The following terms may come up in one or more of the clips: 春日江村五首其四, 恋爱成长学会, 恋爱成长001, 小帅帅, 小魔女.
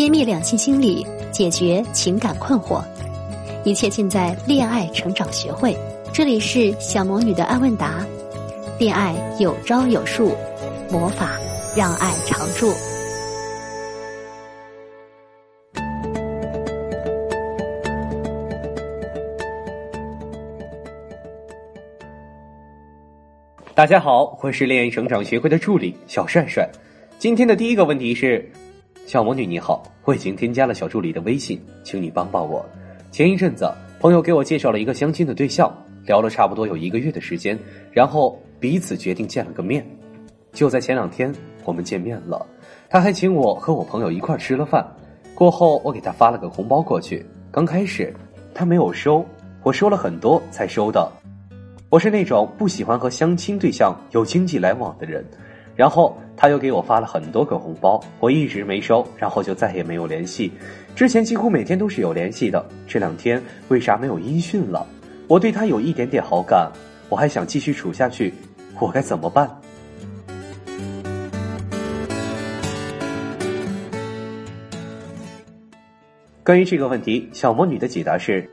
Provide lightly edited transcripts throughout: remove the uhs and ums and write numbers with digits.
揭秘两性心理，解决情感困惑，一切尽在恋爱成长学会。这里是小魔女的爱问答，恋爱有招有术，魔法让爱常驻。大家好，我是恋爱成长学会的助理小帅帅。今天的第一个问题是，小魔女你好，我已经添加了小助理的微信，请你帮帮我。前一阵子朋友给我介绍了一个相亲的对象，聊了差不多有1个月的时间，然后彼此决定见了个面。就在前2天我们见面了，他还请我和我朋友一块吃了饭。过后我给他发了个红包过去，刚开始他没有收，我收了很多才收的。我是那种不喜欢和相亲对象有经济来往的人，然后他又给我发了很多个红包，我一直没收，然后就再也没有联系。之前几乎每天都是有联系的，这2天为啥没有音讯了？我对他有一点点好感，我还想继续处下去，我该怎么办？关于这个问题，小魔女的解答是：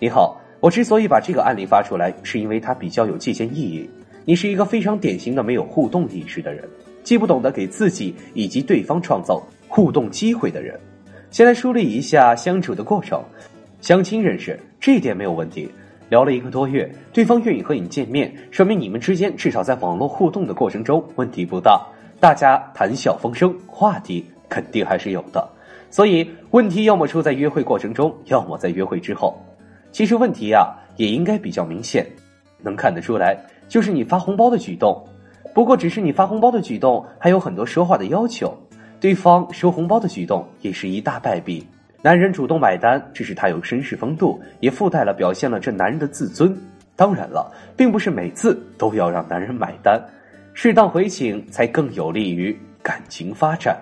你好，我之所以把这个案例发出来，是因为它比较有借鉴意义。你是一个非常典型的没有互动意识的人，既不懂得给自己以及对方创造互动机会的人。先来梳理一下相处的过程。相亲认识，这一点没有问题，聊了1个多月，对方愿意和你见面，说明你们之间至少在网络互动的过程中问题不大，大家谈笑风生，话题肯定还是有的。所以问题要么出在约会过程中，要么在约会之后。其实问题啊，也应该比较明显，能看得出来，就是你发红包的举动。不过只是你发红包的举动，还有很多说话的要求，对方收红包的举动也是一大败笔。男人主动买单，这是他有绅士风度，也附带了表现了这男人的自尊。当然了，并不是每次都要让男人买单，适当回请才更有利于感情发展。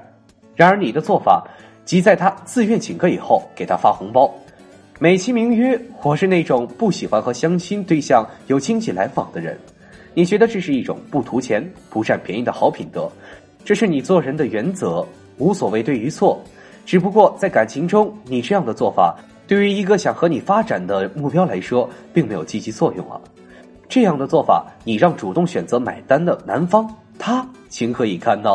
然而你的做法，即在他自愿请客以后给他发红包。美其名曰我是那种不喜欢和相亲对象有经济来往的人，你觉得这是一种不图钱不占便宜的好品德，这是你做人的原则，无所谓对与错。只不过在感情中，你这样的做法对于一个想和你发展的目标来说并没有积极作用啊。这样的做法，你让主动选择买单的男方他情何以堪呢？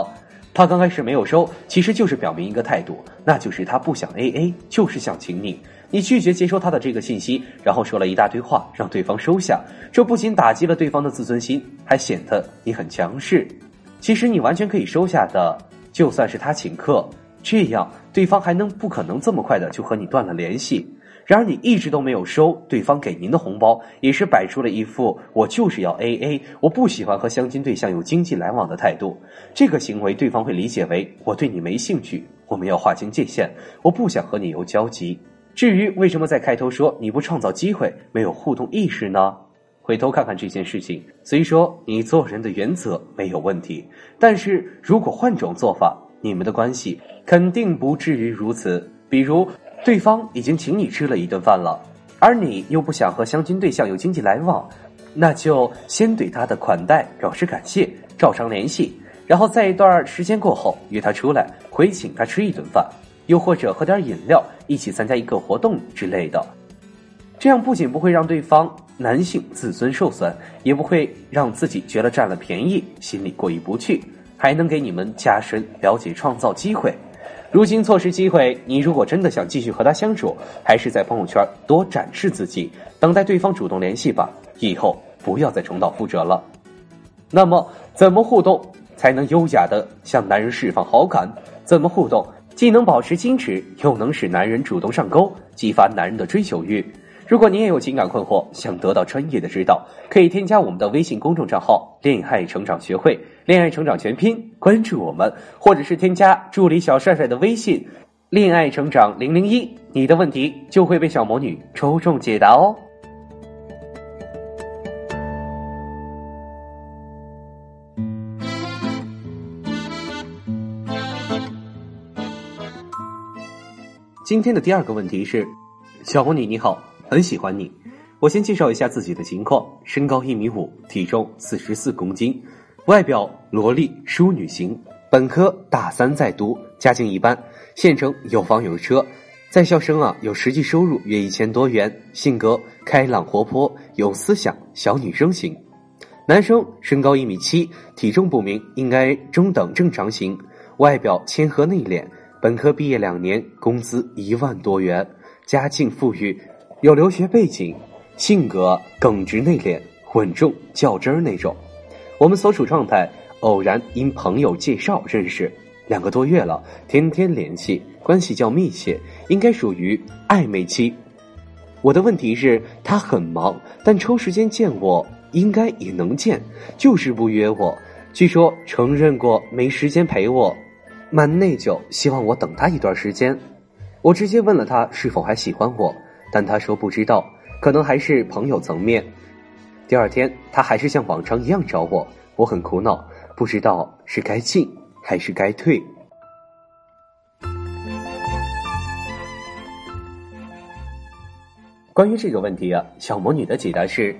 他刚开始没有收，其实就是表明一个态度，那就是他不想 AA， 就是想请你。你拒绝接收他的这个信息，然后说了一大堆话让对方收下，这不仅打击了对方的自尊心，还显得你很强势。其实你完全可以收下的，就算是他请客，这样对方还能不可能这么快的就和你断了联系。然而你一直都没有收对方给您的红包，也是摆出了一副我就是要 AA， 我不喜欢和相亲对象有经济来往的态度。这个行为对方会理解为我对你没兴趣，我们要划清界限，我不想和你有交集。至于为什么在开头说你不创造机会，没有互动意识呢？回头看看这件事情，虽说你做人的原则没有问题，但是如果换种做法，你们的关系肯定不至于如此。比如对方已经请你吃了1顿饭了，而你又不想和相亲对象有经济来往，那就先对他的款待表示感谢，照常联系，然后在一段时间过后约他出来，回请他吃1顿饭，又或者喝点饮料，一起参加一个活动之类的。这样不仅不会让对方男性自尊受损，也不会让自己觉得占了便宜，心里过意不去，还能给你们加深了解，创造机会。如今错失机会，你如果真的想继续和他相处，还是在朋友圈多展示自己，等待对方主动联系吧，以后不要再重蹈覆辙了。那么怎么互动才能优雅地向男人释放好感？怎么互动既能保持矜持，又能使男人主动上钩，激发男人的追求欲？如果你也有情感困惑，想得到专业的指导，可以添加我们的微信公众账号恋爱成长学会，恋爱成长全拼，关注我们，或者是添加助理小帅帅的微信恋爱成长001，你的问题就会被小魔女抽中解答哦。今天的第二个问题是，小魔女你好，很喜欢你。我先介绍一下自己的情况，身高1.5米，体重44公斤，外表萝莉淑女型，本科大3在读，家境一般，县城有房有车。在校生啊，有实际收入约1000多元，性格开朗活泼，有思想，小女生型。男生身高1.7米，体重不明，应该中等正常型，外表谦和内敛，本科毕业2年，工资1万多元，家境富裕，有留学背景，性格耿直内敛，稳重较真儿那种。我们所处状态偶然因朋友介绍认识，2个多月了，天天联系，关系较密切，应该属于暧昧期。我的问题是他很忙，但抽时间见我应该也能见，就是不约我。据说承认过没时间陪我，蛮内疚，希望我等他一段时间。我直接问了他是否还喜欢我，但他说不知道，可能还是朋友层面。第二天他还是像往常一样找我，我很苦恼，不知道是该进还是该退。关于这个问题啊，小魔女的解答是：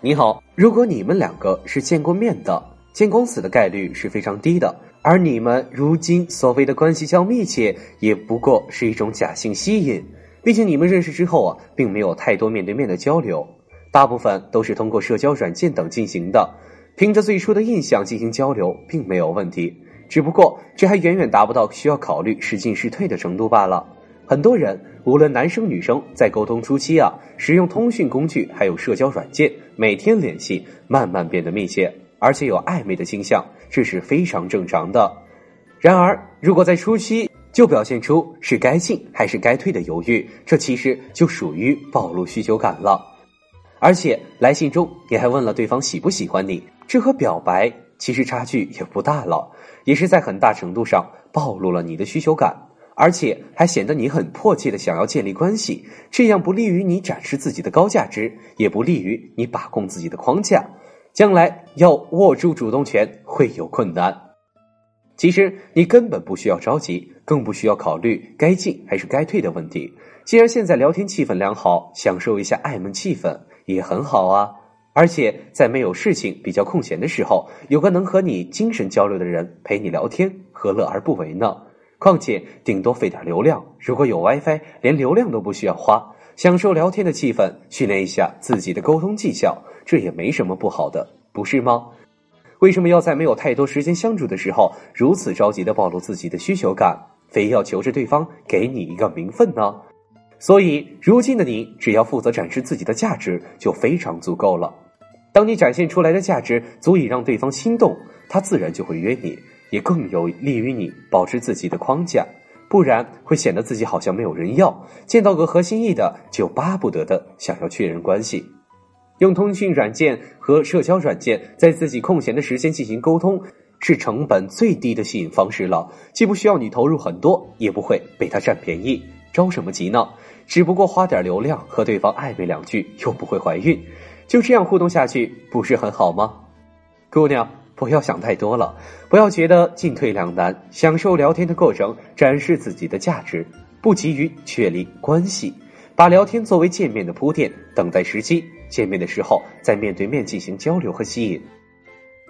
你好，如果你们2个是见过面的，见光死的概率是非常低的，而你们如今所谓的关系较密切，也不过是一种假性吸引。毕竟你们认识之后啊，并没有太多面对面的交流，大部分都是通过社交软件等进行的，凭着最初的印象进行交流，并没有问题。只不过这还远远达不到需要考虑是进是退的程度罢了。很多人无论男生女生，在沟通初期啊，使用通讯工具还有社交软件，每天联系，慢慢变得密切，而且有暧昧的倾向，这是非常正常的。然而如果在初期就表现出是该进还是该退的犹豫，这其实就属于暴露需求感了。而且来信中你还问了对方喜不喜欢你，这和表白其实差距也不大了，也是在很大程度上暴露了你的需求感，而且还显得你很迫切的想要建立关系，这样不利于你展示自己的高价值，也不利于你把控自己的框架，将来要握住主动权会有困难。其实你根本不需要着急，更不需要考虑该进还是该退的问题。既然现在聊天气氛良好，享受一下暧昧气氛也很好啊。而且在没有事情比较空闲的时候，有个能和你精神交流的人陪你聊天，何乐而不为呢？况且顶多费点流量，如果有 WiFi 连流量都不需要花，享受聊天的气氛，训练一下自己的沟通技巧，这也没什么不好的，不是吗？为什么要在没有太多时间相处的时候如此着急地暴露自己的需求感，非要求着对方给你一个名分呢？所以如今的你只要负责展示自己的价值就非常足够了。当你展现出来的价值足以让对方心动，他自然就会约你，也更有利于你保持自己的框架，不然会显得自己好像没有人要，见到个合心意的就巴不得的想要确认关系。用通讯软件和社交软件在自己空闲的时间进行沟通，是成本最低的吸引方式了，既不需要你投入很多，也不会被他占便宜，着什么急呢？只不过花点流量和对方暧昧2句，又不会怀孕，就这样互动下去不是很好吗？姑娘不要想太多了，不要觉得进退两难，享受聊天的过程，展示自己的价值，不急于确立关系，把聊天作为见面的铺垫，等待时机，见面的时候再面对面进行交流和吸引。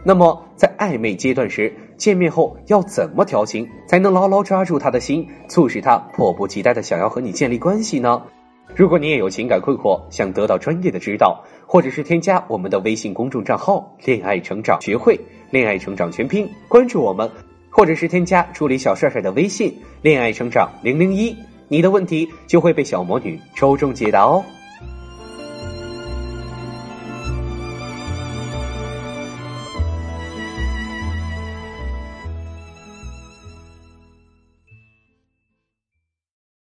那么在暧昧阶段时，见面后要怎么调情才能牢牢抓住他的心，促使他迫不及待的想要和你建立关系呢？如果你也有情感困惑，想得到专业的指导，或者是添加我们的微信公众账号恋爱成长学会，恋爱成长全拼，关注我们，或者是添加助理小帅帅的微信恋爱成长001，你的问题就会被小魔女抽中解答哦。